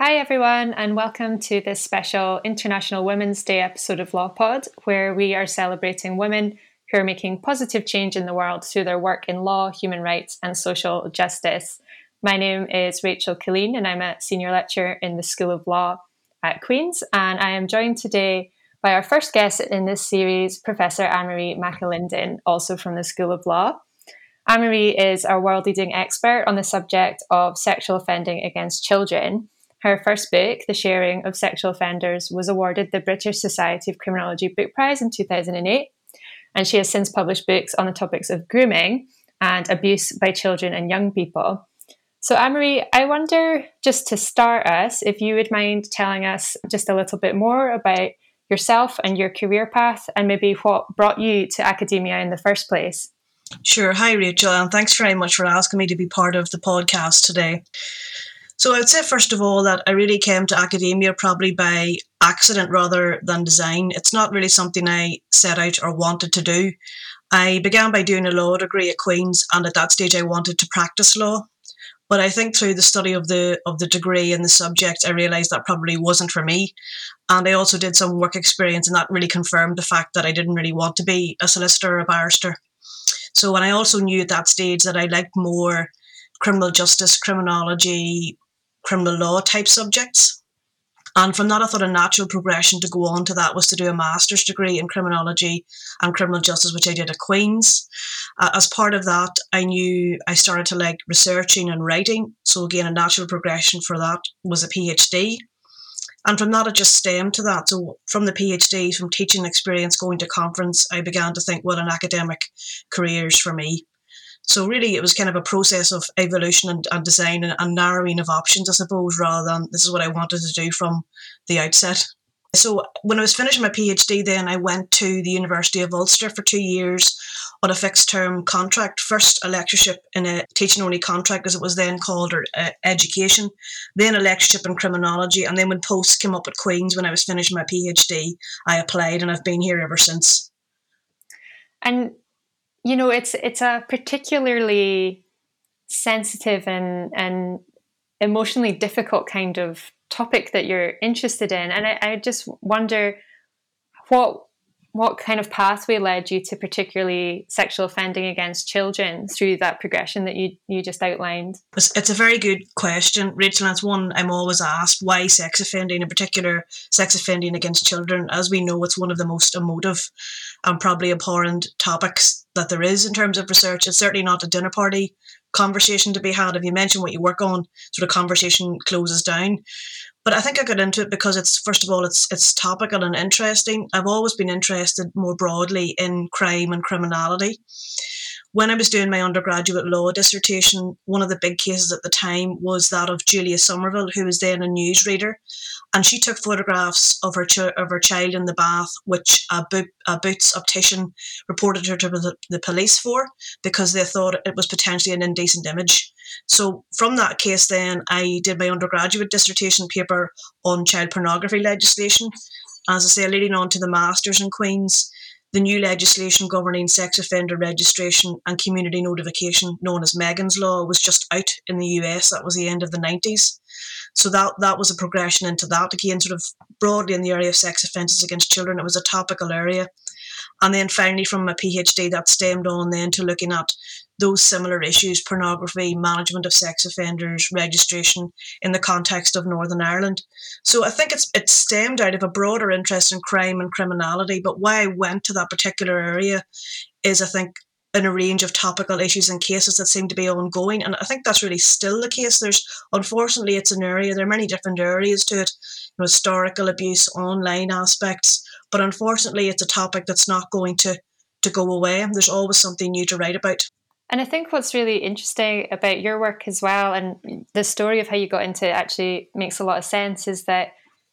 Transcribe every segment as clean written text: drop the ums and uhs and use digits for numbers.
Hi everyone and welcome to this special International Women's Day episode of LawPod, where we are celebrating women who are making positive change in the world through their work in law, human rights and social justice. My name is Rachel Killeen and I'm a senior lecturer in the School of Law at Queen's, and I am joined today by our first guest in this series, Professor Anne-Marie McAlinden, also from the School of Law. Anne-Marie is a world-leading expert on the subject of sexual offending against children. Her first book, The Sharing of Sexual Offenders, was awarded the British Society of Criminology Book Prize in 2008, and she has since published books on the topics of grooming and abuse by children and young people. So Anne-Marie, I wonder, just to start us, if you would mind telling us just a little bit more about yourself and your career path, and maybe what brought you to academia in the first place. Sure. Hi, Rachel, and thanks very much for asking me to be part of the podcast today. So I'd say, first of all, that I really came to academia probably by accident rather than design. It's not really something I set out or wanted to do. I began by doing a law degree at Queen's, and at that stage I wanted to practice law. But I think through the study of the degree and the subject, I realised that probably wasn't for me. And I also did some work experience, and that really confirmed the fact that I didn't really want to be a solicitor or a barrister. So, and I also knew at that stage that I liked more criminal justice, criminology, criminal law type subjects. And from that, I thought a natural progression to go on to that was to do a master's degree in criminology and criminal justice, which I did at Queen's. As part of that, I knew I started to like researching and writing. So again, a natural progression for that was a PhD. And from that, it just stemmed to that. So from the PhD, from teaching experience, going to conference, I began to think, well, an academic career is for me. So really, it was kind of a process of evolution and design and narrowing of options, I suppose, rather than this is what I wanted to do from the outset. So when I was finishing my PhD, then I went to the University of Ulster for 2 years on a fixed-term contract. First, a lectureship in a teaching-only contract, as it was then called, or education. Then a lectureship in criminology. And then when posts came up at Queen's when I was finishing my PhD, I applied, and I've been here ever since. And you know, it's a particularly sensitive and emotionally difficult kind of topic that you're interested in. And I just wonder what kind of pathway led you to particularly sexual offending against children through that progression that you just outlined? It's a very good question, Rachel, and it's one I'm always asked, why sex offending, in particular sex offending against children? As we know, it's one of the most emotive and probably abhorrent topics that there is in terms of research. It's certainly not a dinner party conversation to be had. If you mention what you work on, sort of conversation closes down. But I think I got into it because it's, first of all, it's topical and interesting. I've always been interested more broadly in crime and criminality. When I was doing my undergraduate law dissertation, one of the big cases at the time was that of Julia Somerville, who was then a newsreader, and she took photographs of her child in the bath, which a Boots optician reported her to the police for because they thought it was potentially an indecent image. So from that case then, I did my undergraduate dissertation paper on child pornography legislation. As I say, leading on to the Masters in Queen's, the new legislation governing sex offender registration and community notification, known as Megan's Law, was just out in the US. That was the end of the 90s. So that was a progression into that. Again, sort of broadly in the area of sex offences against children, it was a topical area. And then finally from my PhD, that stemmed on then to looking at those similar issues, pornography, management of sex offenders, registration in the context of Northern Ireland. So I think it stemmed out of a broader interest in crime and criminality. But why I went to that particular area is, I think, in a range of topical issues and cases that seem to be ongoing. And I think that's really still the case. Unfortunately, it's an area, there are many different areas to it, you know, historical abuse, online aspects. But unfortunately, it's a topic that's not going to go away. There's always something new to write about. And I think what's really interesting about your work as well, and the story of how you got into it actually makes a lot of sense, is that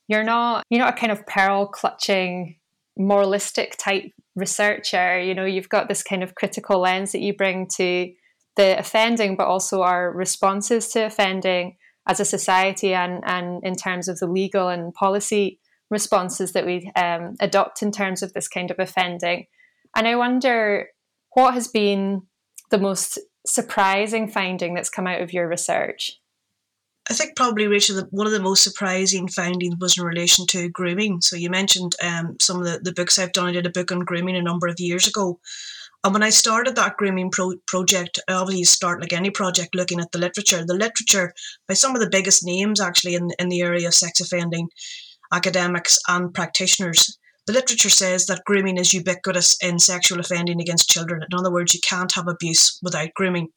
you're not a kind of pearl clutching moralistic type researcher. You know, you've got this kind of critical lens that you bring to the offending, but also our responses to offending as a society, and in terms of the legal and policy responses that we adopt in terms of this kind of offending. And I wonder, what has been the most surprising finding that's come out of your research? I think probably, Rachel, one of the most surprising findings was in relation to grooming. So you mentioned some of the books I've done. I did a book on grooming a number of years ago. And when I started that grooming project, I obviously start, like any project, looking at the literature. The literature by some of the biggest names, actually, in the area of sex offending, academics and practitioners. The literature says that grooming is ubiquitous in sexual offending against children. In other words, you can't have abuse without grooming.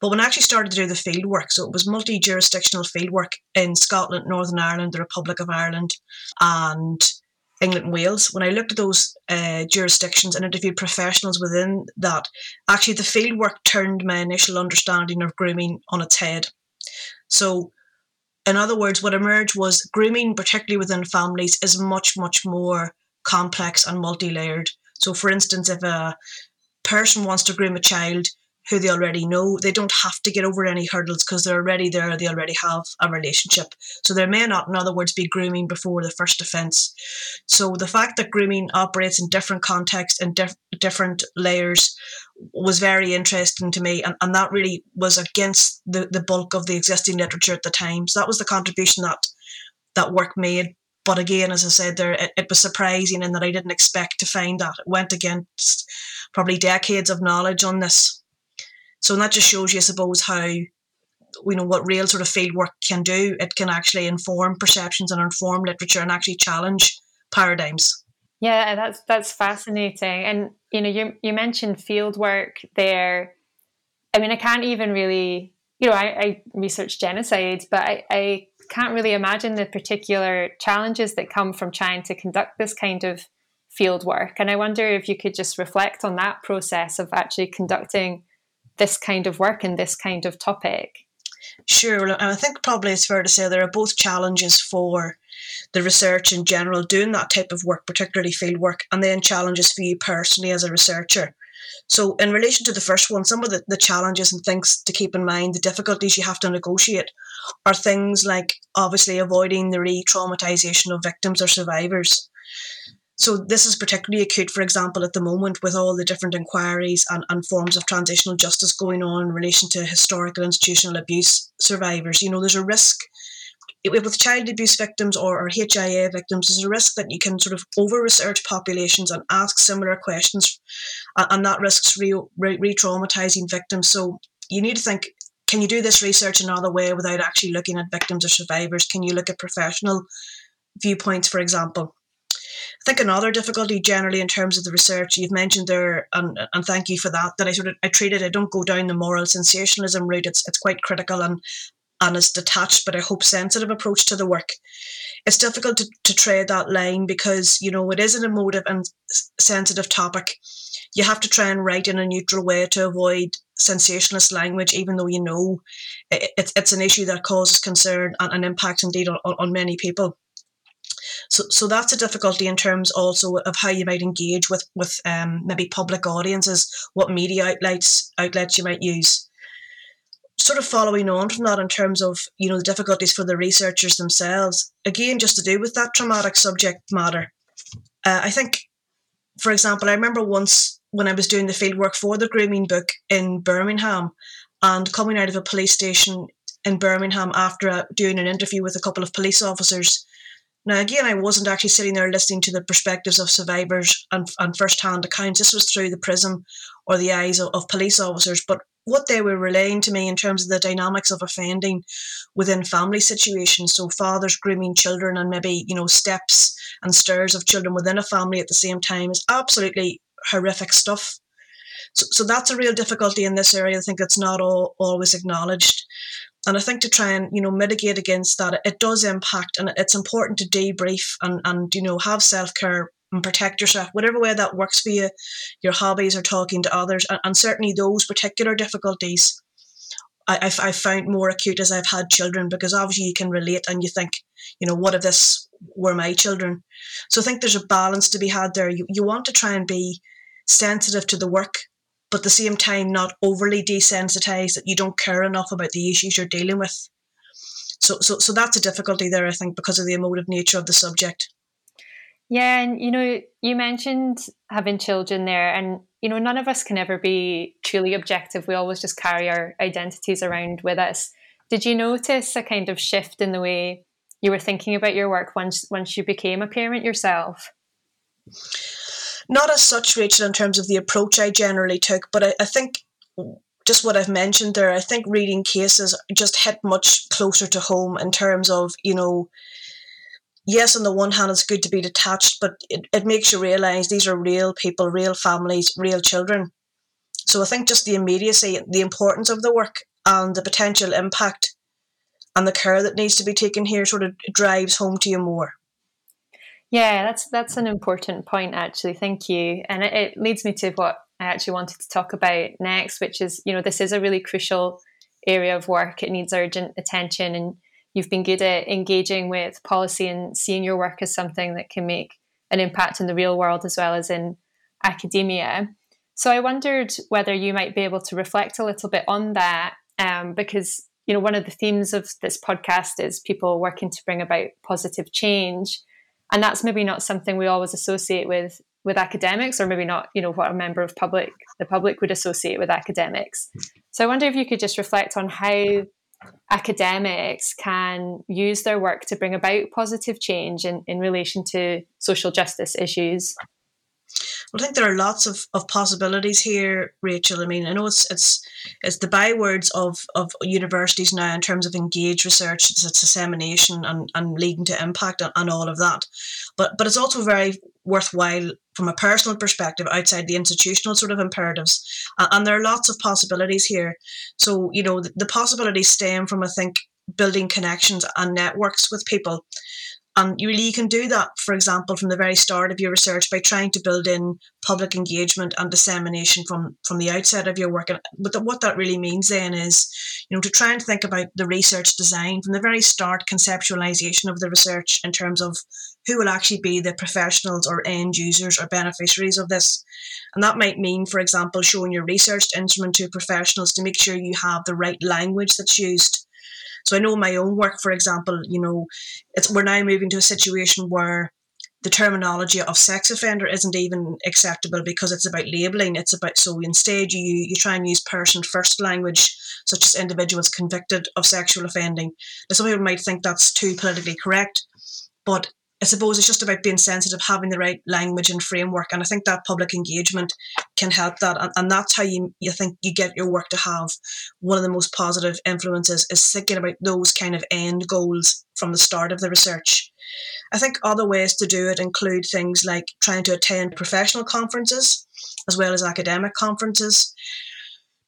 But when I actually started to do the field work, so it was multi-jurisdictional field work in Scotland, Northern Ireland, the Republic of Ireland, and England and Wales. When I looked at those jurisdictions and interviewed professionals within that, actually the field work turned my initial understanding of grooming on its head. So, in other words, what emerged was grooming, particularly within families, is much, much more complex and multi-layered. So, for instance, if a person wants to groom a child who they already know, they don't have to get over any hurdles because they're already there, they already have a relationship. So there may not, in other words, be grooming before the first offence. So the fact that grooming operates in different contexts and different layers was very interesting to me, and that really was against the bulk of the existing literature at the time. So that was the contribution that work made. But again, as I said there, it was surprising in that I didn't expect to find that. It went against probably decades of knowledge on this. So that just shows you, I suppose, how, what real sort of fieldwork can do. It can actually inform perceptions and inform literature and actually challenge paradigms. Yeah, that's fascinating. And, you mentioned fieldwork there. I mean, I can't even really, I research genocide, but I can't really imagine the particular challenges that come from trying to conduct this kind of fieldwork. And I wonder if you could just reflect on that process of actually conducting this kind of work and this kind of topic. Sure, and I think probably it's fair to say there are both challenges for the research in general, doing that type of work, particularly field work, and then challenges for you personally as a researcher. So in relation to the first one, some of the challenges and things to keep in mind, the difficulties you have to negotiate are things like obviously avoiding the re-traumatisation of victims or survivors. So this is particularly acute, for example, at the moment with all the different inquiries and forms of transitional justice going on in relation to historical institutional abuse survivors. There's a risk with child abuse victims or HIA victims, there's a risk that you can sort of over-research populations and ask similar questions, and that risks re-traumatising victims. So you need to think, can you do this research another way without actually looking at victims or survivors? Can you look at professional viewpoints, for example? I think another difficulty generally in terms of the research you've mentioned there, and thank you for that I don't go down the moral sensationalism route. It's quite critical and it's detached, but I hope sensitive approach to the work. It's difficult to tread that line because, it is an emotive and sensitive topic. You have to try and write in a neutral way to avoid sensationalist language, even though it's an issue that causes concern and impacts indeed on many people. So that's a difficulty in terms also of how you might engage with maybe public audiences, what media outlets you might use. Sort of following on from that in terms of, the difficulties for the researchers themselves, again, just to do with that traumatic subject matter. I think, for example, I remember once when I was doing the fieldwork for the grooming book in Birmingham and coming out of a police station in Birmingham after doing an interview with a couple of police officers. Now, again, I wasn't actually sitting there listening to the perspectives of survivors and first-hand accounts. This was through the prism or the eyes of police officers. But what they were relaying to me in terms of the dynamics of offending within family situations, so fathers grooming children and maybe, steps and stirs of children within a family at the same time, is absolutely horrific stuff. So that's a real difficulty in this area. I think it's not always acknowledged. And I think to try and, mitigate against that, it does impact, and it's important to debrief and have self-care and protect yourself, whatever way that works for you, your hobbies or talking to others. And certainly those particular difficulties I found more acute as I've had children, because obviously you can relate and you think, you know, what if this were my children? So I think there's a balance to be had there. You want to try and be sensitive to the work, but at the same time not overly desensitized that you don't care enough about the issues you're dealing with. So that's a difficulty there, I think, because of the emotive nature of the subject. Yeah, and, you know, you mentioned having children there, and, you know, none of us can ever be truly objective. We always just carry our identities around with us. Did you notice a kind of shift in the way you were thinking about your work once you became a parent yourself? Not as such, Rachel, in terms of the approach I generally took, but I think just what I've mentioned there, I think reading cases just hit much closer to home in terms of, you know, yes, on the one hand, it's good to be detached, but it makes you realise these are real people, real families, real children. So I think just the immediacy, the importance of the work and the potential impact and the care that needs to be taken here sort of drives home to you more. Yeah, that's an important point, actually. Thank you. And it leads me to what I actually wanted to talk about next, which is, you know, this is a really crucial area of work. It needs urgent attention, and you've been good at engaging with policy and seeing your work as something that can make an impact in the real world as well as in academia. So I wondered whether you might be able to reflect a little bit on that, because, you know, one of the themes of this podcast is people working to bring about positive change. And that's maybe not something we always associate with academics, or maybe not, you know, what a member of the public would associate with academics. So I wonder if you could just reflect on how academics can use their work to bring about positive change in relation to social justice issues. Well, I think there are lots of possibilities here, Rachel. I mean, I know it's the bywords of universities now in terms of engaged research, it's dissemination and leading to impact and all of that. But it's also very worthwhile from a personal perspective outside the institutional sort of imperatives. And there are lots of possibilities here. So, you know, the possibilities stem from, I think, building connections and networks with people. And you really can do that, for example, from the very start of your research by trying to build in public engagement and dissemination from the outset of your work. And what that really means then is, you know, to try and think about the research design from the very start, conceptualization of the research in terms of who will actually be the professionals or end users or beneficiaries of this. And that might mean, for example, showing your research instrument to professionals to make sure you have the right language that's used. So I know my own work, for example, you know, we're now moving to a situation where the terminology of sex offender isn't even acceptable because it's about labelling. So instead you try and use person first language, such as individuals convicted of sexual offending. Now, some people might think that's too politically correct, but I suppose it's just about being sensitive, having the right language and framework. And I think that public engagement can help that. And that's how you think you get your work to have one of the most positive influences, is thinking about those kind of end goals from the start of the research. I think other ways to do it include things like trying to attend professional conferences as well as academic conferences,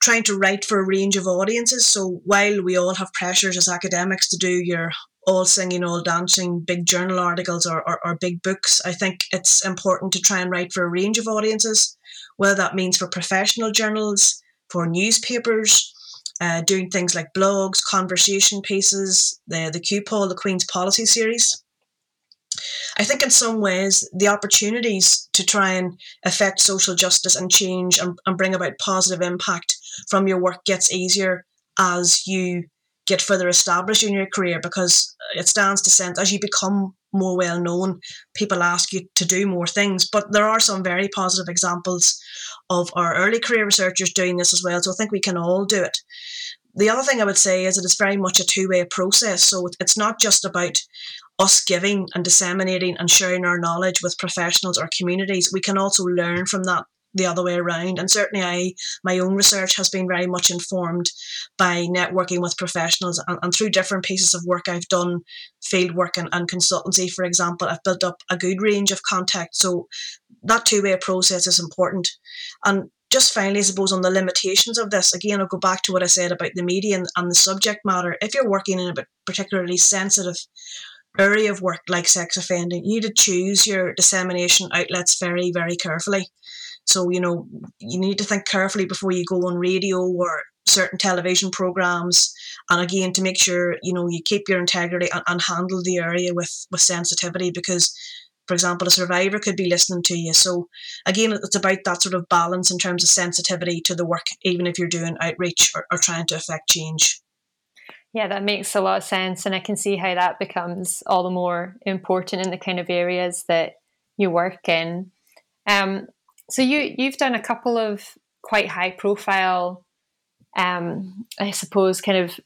trying to write for a range of audiences. So while we all have pressures as academics to do your all singing, all dancing, big journal articles or big books, I think it's important to try and write for a range of audiences, whether that means for professional journals, for newspapers, doing things like blogs, conversation pieces, the QPOL, the Queen's Policy Series. I think in some ways the opportunities to try and affect social justice and change and bring about positive impact from your work gets easier as you get further established in your career, because it stands to sense as you become more well known, people ask you to do more things. But there are some very positive examples of our early career researchers doing this as well. So I think we can all do it. The other thing I would say is that it's very much a two-way process. So it's not just about us giving and disseminating and sharing our knowledge with professionals or communities. We can also learn from that the other way around. And certainly my own research has been very much informed by networking with professionals and through different pieces of work I've done, field work and consultancy, for example, I've built up a good range of contacts. So that two-way process is important. And just finally, I suppose, on the limitations of this, again, I'll go back to what I said about the media and the subject matter. If you're working in a particularly sensitive area of work like sex offending, you need to choose your dissemination outlets very, very carefully. So, you know, you need to think carefully before you go on radio or certain television programs. And again, to make sure, you know, you keep your integrity and handle the area with sensitivity, because, for example, a survivor could be listening to you. So again, it's about that sort of balance in terms of sensitivity to the work, even if you're doing outreach or trying to affect change. Yeah, that makes a lot of sense. And I can see how that becomes all the more important in the kind of areas that you work in. So you've done a couple of quite high profile, I suppose, kind of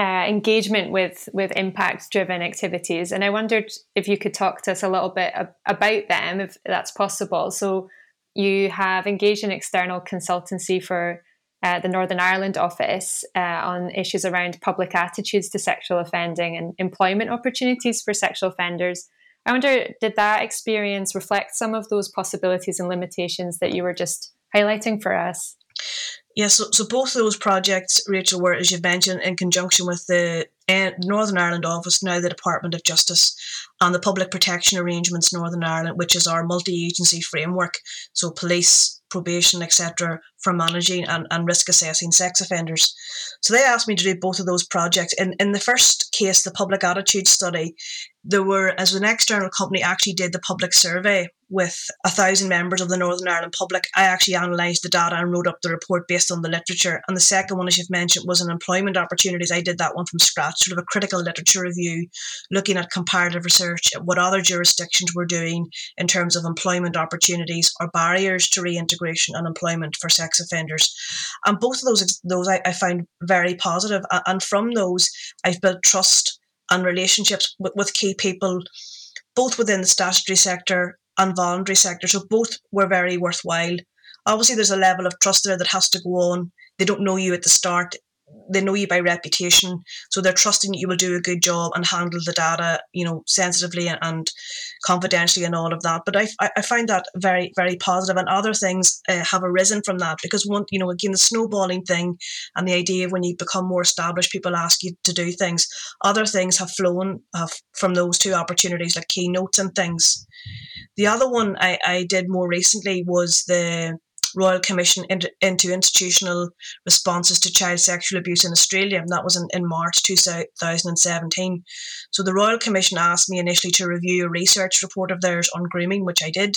engagement with impact driven activities. And I wondered if you could talk to us a little bit about them, if that's possible. So you have engaged in external consultancy for the Northern Ireland office on issues around public attitudes to sexual offending and employment opportunities for sexual offenders. I wonder, did that experience reflect some of those possibilities and limitations that you were just highlighting for us? Yes, so both of those projects, Rachel, were, as you've mentioned, in conjunction with the Northern Ireland office, now the Department of Justice, and the Public Protection Arrangements Northern Ireland, which is our multi-agency framework, so police, probation, etc., for managing and risk assessing sex offenders. So they asked me to do both of those projects. In the first case, the public attitude study, there were, as an external company, actually did the public survey with 1,000 members of the Northern Ireland public. I actually analysed the data and wrote up the report based on the literature. And the second one, as you've mentioned, was on employment opportunities. I did that one from scratch, sort of a critical literature review, looking at comparative research, at what other jurisdictions were doing in terms of employment opportunities or barriers to reintegration and employment for sex offenders. And both of those I found very positive. And from those, I've built trust and relationships with key people, both within the statutory sector and voluntary sector. So both were very worthwhile. Obviously, there's a level of trust there that has to go on. They don't know you at the start. They know you by reputation. So they're trusting that you will do a good job and handle the data, you know, sensitively and confidentially and all of that. But I find that very, very positive. And other things have arisen from that, because one, you know, again, the snowballing thing and the idea of when you become more established, people ask you to do things. Other things have flown from those two opportunities, like keynotes and things. The other one I did more recently was the Royal Commission into Institutional Responses to Child Sexual Abuse in Australia, and that was in March 2017. So the Royal Commission asked me initially to review a research report of theirs on grooming, which I did.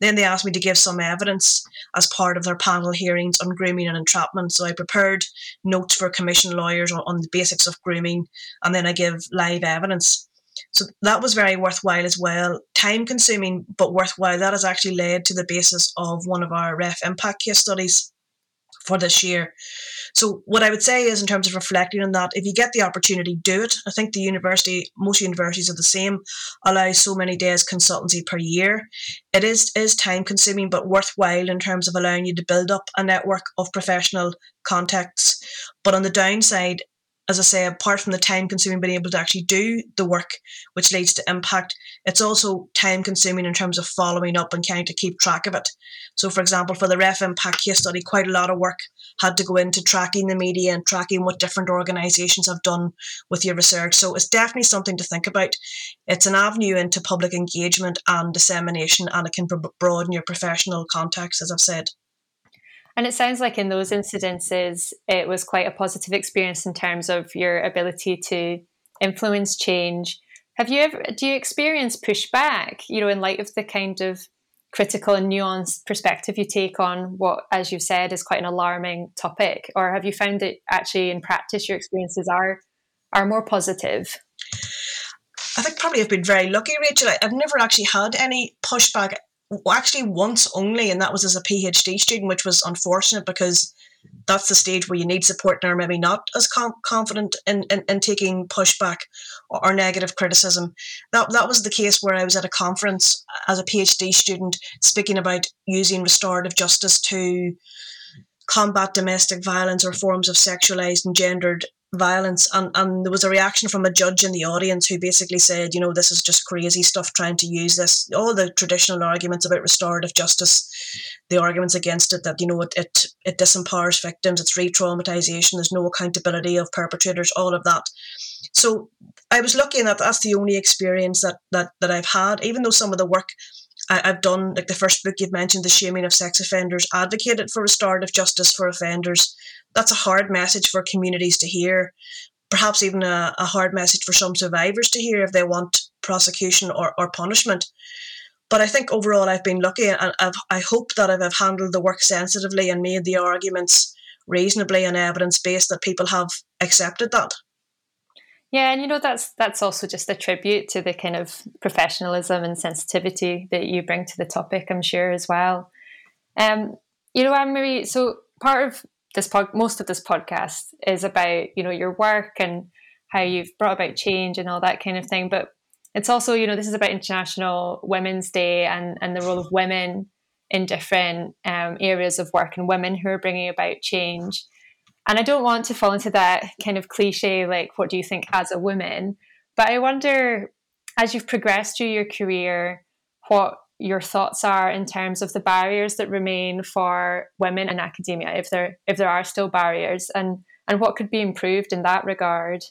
Then they asked me to give some evidence as part of their panel hearings on grooming and entrapment. So I prepared notes for commission lawyers on the basics of grooming, and then I give live evidence. So that was very worthwhile as well. Time consuming, but worthwhile. That has actually led to the basis of one of our REF impact case studies for this year. So what I would say is, in terms of reflecting on that, if you get the opportunity, do it. I think the university, most universities are the same, allow so many days consultancy per year. It is time consuming, but worthwhile in terms of allowing you to build up a network of professional contacts. But on the downside, as I say, apart from the time consuming being able to actually do the work, which leads to impact, it's also time consuming in terms of following up and trying to keep track of it. So, for example, for the REF impact case study, quite a lot of work had to go into tracking the media and tracking what different organisations have done with your research. So it's definitely something to think about. It's an avenue into public engagement and dissemination, and it can broaden your professional contacts, as I've said. And it sounds like in those incidences, it was quite a positive experience in terms of your ability to influence change. Do you experience pushback, you know, in light of the kind of critical and nuanced perspective you take on what, as you've said, is quite an alarming topic? Or have you found that actually in practice your experiences are more positive? I think probably I've been very lucky, Rachel. I've never actually had any pushback. Actually, once only, and that was as a PhD student, which was unfortunate because that's the stage where you need support and are maybe not as confident in taking pushback or negative criticism. That was the case where I was at a conference as a PhD student speaking about using restorative justice to combat domestic violence or forms of sexualized and gendered violence, and there was a reaction from a judge in the audience who basically said, you know, this is just crazy stuff trying to use this, all the traditional arguments about restorative justice, the arguments against it, that, you know, it disempowers victims, it's re-traumatization, there's no accountability of perpetrators, all of that. So I was lucky in that that's the only experience that I've had, even though some of the work I've done, like the first book you've mentioned, The Shaming of Sex Offenders, advocated for restorative justice for offenders. That's a hard message for communities to hear, perhaps even a hard message for some survivors to hear if they want prosecution or punishment. But I think overall I've been lucky, and I hope that I've handled the work sensitively and made the arguments reasonably and evidence-based that people have accepted that. Yeah, and that's also just a tribute to the kind of professionalism and sensitivity that you bring to the topic, I'm sure, as well. Anne-Marie, so part of this most of this podcast is about, your work and how you've brought about change and all that kind of thing. But it's also, this is about International Women's Day and the role of women in different areas of work and women who are bringing about change. And I don't want to fall into that kind of cliche, like, what do you think as a woman? But I wonder, as you've progressed through your career, what your thoughts are in terms of the barriers that remain for women in academia, if there are still barriers, and what could be improved in that regard?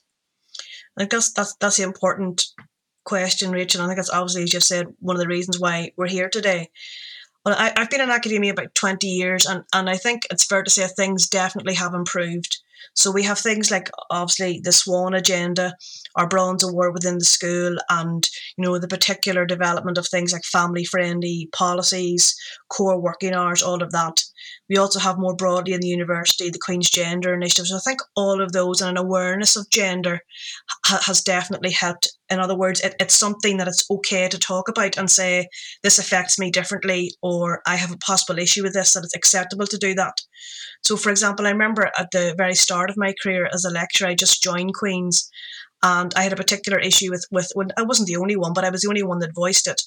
I guess that's the important question, Rachel. I think that's obviously, as you've said, one of the reasons why we're here today. Well, I've been in academia about 20 years, and I think it's fair to say things definitely have improved. So we have things like, obviously, the Swan Agenda, our Bronze Award within the school, and, the particular development of things like family-friendly policies, core working hours, all of that. We also have more broadly in the university, the Queen's Gender Initiative. So I think all of those and an awareness of gender has definitely helped. In other words, it's something that it's okay to talk about and say, this affects me differently, or I have a possible issue with this, that it's acceptable to do that. So, for example, I remember at the very start of my career as a lecturer, I just joined Queen's, and I had a particular issue with I wasn't the only one, but I was the only one that voiced it,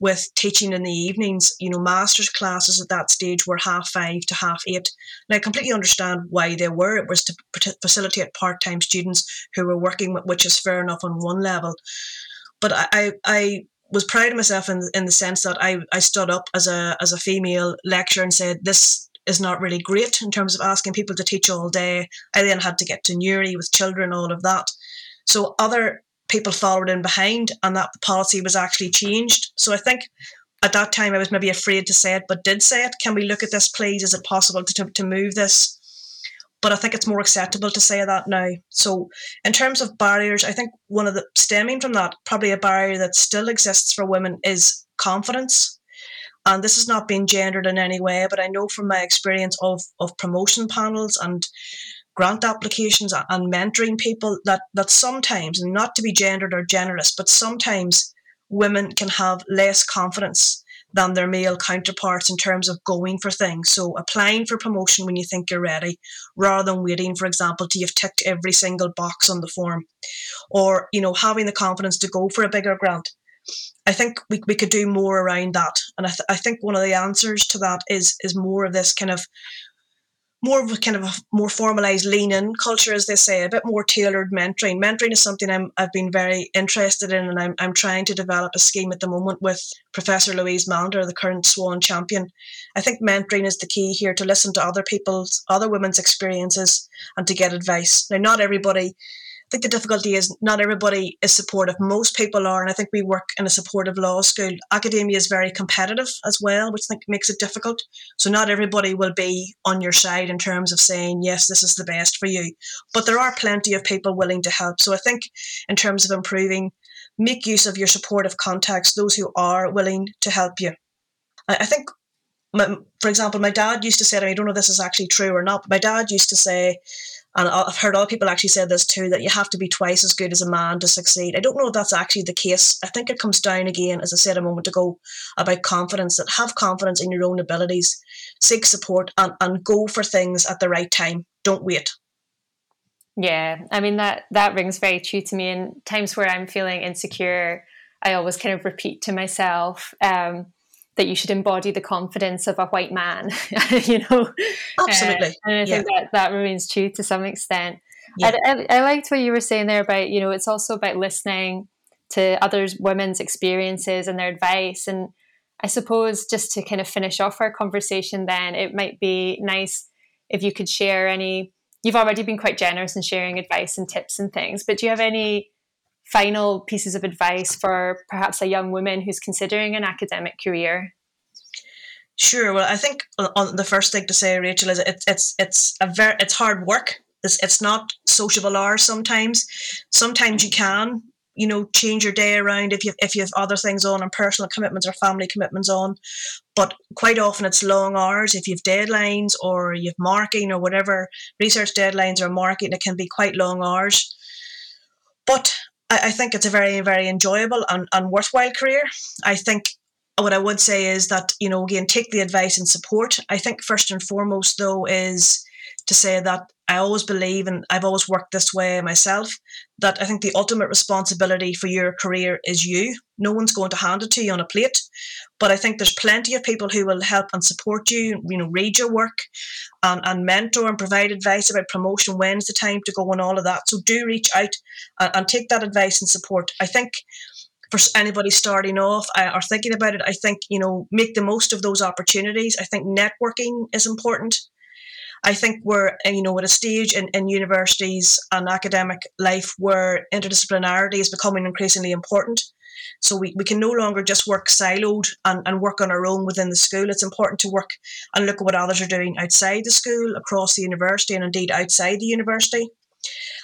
with teaching in the evenings. Master's classes at that stage were 5:30 to 8:30. And I completely understand why they were. It was to facilitate part-time students who were working, which is fair enough on one level. But I was proud of myself in the sense that I stood up as a female lecturer and said, this is not really great in terms of asking people to teach all day. I then had to get to Newry with children, all of that. So other people followed in behind, and that policy was actually changed. So I think at that time I was maybe afraid to say it, but did say it. Can we look at this, please? Is it possible to move this? But I think it's more acceptable to say that now. So in terms of barriers, I think one of the stemming from that, probably a barrier that still exists for women is confidence. And this has not been gendered in any way, but I know from my experience of promotion panels and grant applications and mentoring people that sometimes, and not to be gendered or generous, but sometimes women can have less confidence than their male counterparts in terms of going for things. So applying for promotion when you think you're ready, rather than waiting, for example, till you've ticked every single box on the form, or, having the confidence to go for a bigger grant. I think we could do more around that. And I think one of the answers to that is more of this kind of a more formalised lean-in culture, as they say, a bit more tailored mentoring. Mentoring is something I've been very interested in, and I'm trying to develop a scheme at the moment with Professor Louise Mander, the current Swan champion. I think mentoring is the key here, to listen to other women's experiences and to get advice. Now, I think the difficulty is not everybody is supportive. Most people are, and I think we work in a supportive law school. Academia is very competitive as well, which I think makes it difficult. So not everybody will be on your side in terms of saying, yes, this is the best for you. But there are plenty of people willing to help. So I think in terms of improving, make use of your supportive contacts, those who are willing to help you. I think, for example, my dad used to say to me, I don't know if this is actually true or not, but my dad used to say, and I've heard other people actually say this too, that you have to be twice as good as a man to succeed. I don't know if that's actually the case. I think it comes down again, as I said a moment ago, about confidence, that have confidence in your own abilities, seek support, and go for things at the right time. Don't wait. Yeah, I mean, that rings very true to me. In times where I'm feeling insecure, I always kind of repeat to myself, that you should embody the confidence of a white man, Absolutely. And I think that remains true to some extent. Yeah. I liked what you were saying there about, it's also about listening to other women's experiences and their advice. And I suppose just to kind of finish off our conversation then, it might be nice if you could share any you've already been quite generous in sharing advice and tips and things, but do you have any final pieces of advice for perhaps a young woman who's considering an academic career? Sure. Well, I think on the first thing to say, Rachel, is it's hard work. It's not sociable hours sometimes. Sometimes you can, change your day around if you have other things on and personal commitments or family commitments on. But quite often it's long hours. If you have deadlines or you have marking or whatever, research deadlines or marking, it can be quite long hours. But I think it's a very, very enjoyable and worthwhile career. I think what I would say is that, again, take the advice and support. I think first and foremost, though, is to say that I always believe, and I've always worked this way myself, that I think the ultimate responsibility for your career is you. No one's going to hand it to you on a plate, but I think there's plenty of people who will help and support you, read your work and mentor and provide advice about promotion, when's the time to go and all of that. So do reach out and take that advice and support. I think for anybody starting off or thinking about it, I think, make the most of those opportunities. I think networking is important. I think we're, at a stage in universities and academic life where interdisciplinarity is becoming increasingly important. So we can no longer just work siloed and work on our own within the school. It's important to work and look at what others are doing outside the school, across the university, and indeed outside the university.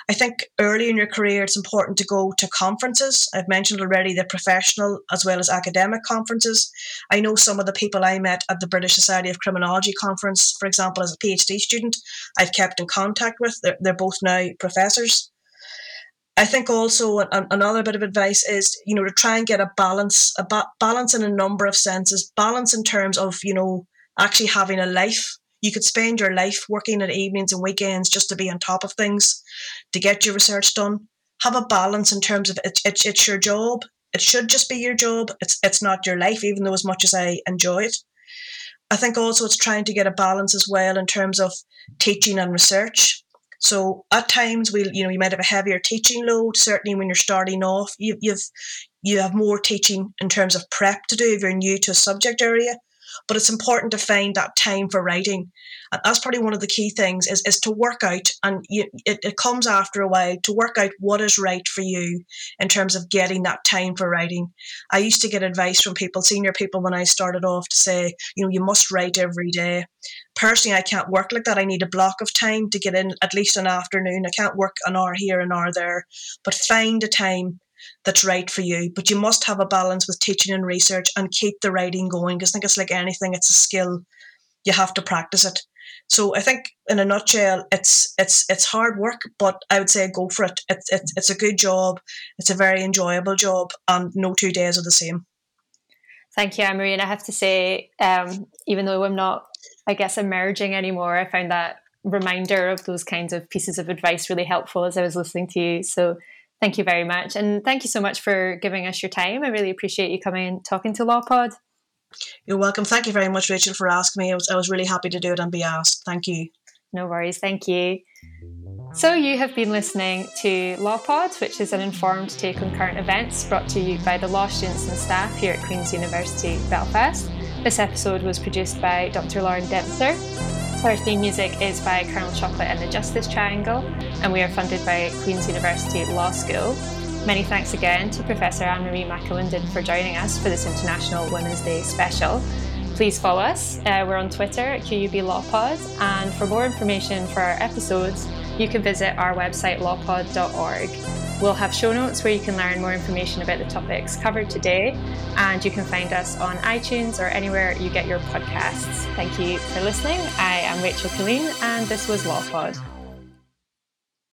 I think early in your career, it's important to go to conferences. I've mentioned already the professional as well as academic conferences. I know some of the people I met at the British Society of Criminology conference, for example, as a PhD student, I've kept in contact with. They're both now professors. I think also another bit of advice is, to try and get a balance in a number of senses, balance in terms of, actually having a life. You could spend your life working at evenings and weekends just to be on top of things, to get your research done. Have a balance in terms of it's your job. It should just be your job. It's not your life, even though as much as I enjoy it. I think also it's trying to get a balance as well in terms of teaching and research. So at times you might have a heavier teaching load. Certainly when you're starting off, you have more teaching in terms of prep to do if you're new to a subject area. But it's important to find that time for writing. And that's probably one of the key things is to work out, and it comes after a while, to work out what is right for you in terms of getting that time for writing. I used to get advice from people, senior people when I started off, to say, you must write every day. Personally, I can't work like that. I need a block of time to get in at least an afternoon. I can't work an hour here, an hour there, but find a time that's right for you. But you must have a balance with teaching and research and keep the writing going, because I think it's like anything, it's a skill. You have to practice it. So I think in a nutshell, it's hard work, but I would say go for it. It's a good job. It's a very enjoyable job, and no 2 days are the same. Thank you, Anne-Marie. And I have to say, even though I'm not, I guess, emerging anymore, I found that reminder of those kinds of pieces of advice really helpful as I was listening to you. So thank you very much. And thank you so much for giving us your time. I really appreciate you coming and talking to LawPod. You're welcome. Thank you very much, Rachel, for asking me. I was really happy to do it and be asked. Thank you. No worries. Thank you. So you have been listening to LawPod, which is an informed take on current events brought to you by the law students and staff here at Queen's University Belfast. This episode was produced by Dr. Lauren Dempster. Our theme music is by Colonel Chocolate and the Justice Triangle, and we are funded by Queen's University Law School. Many thanks again to Professor Anne-Marie McAlinden for joining us for this International Women's Day special. Please follow us. We're on Twitter at QUBLawPod, and for more information for our episodes, you can visit our website lawpod.org. We'll have show notes where you can learn more information about the topics covered today, and you can find us on iTunes or anywhere you get your podcasts. Thank you for listening. I am Rachel Killeen, and this was LawPod.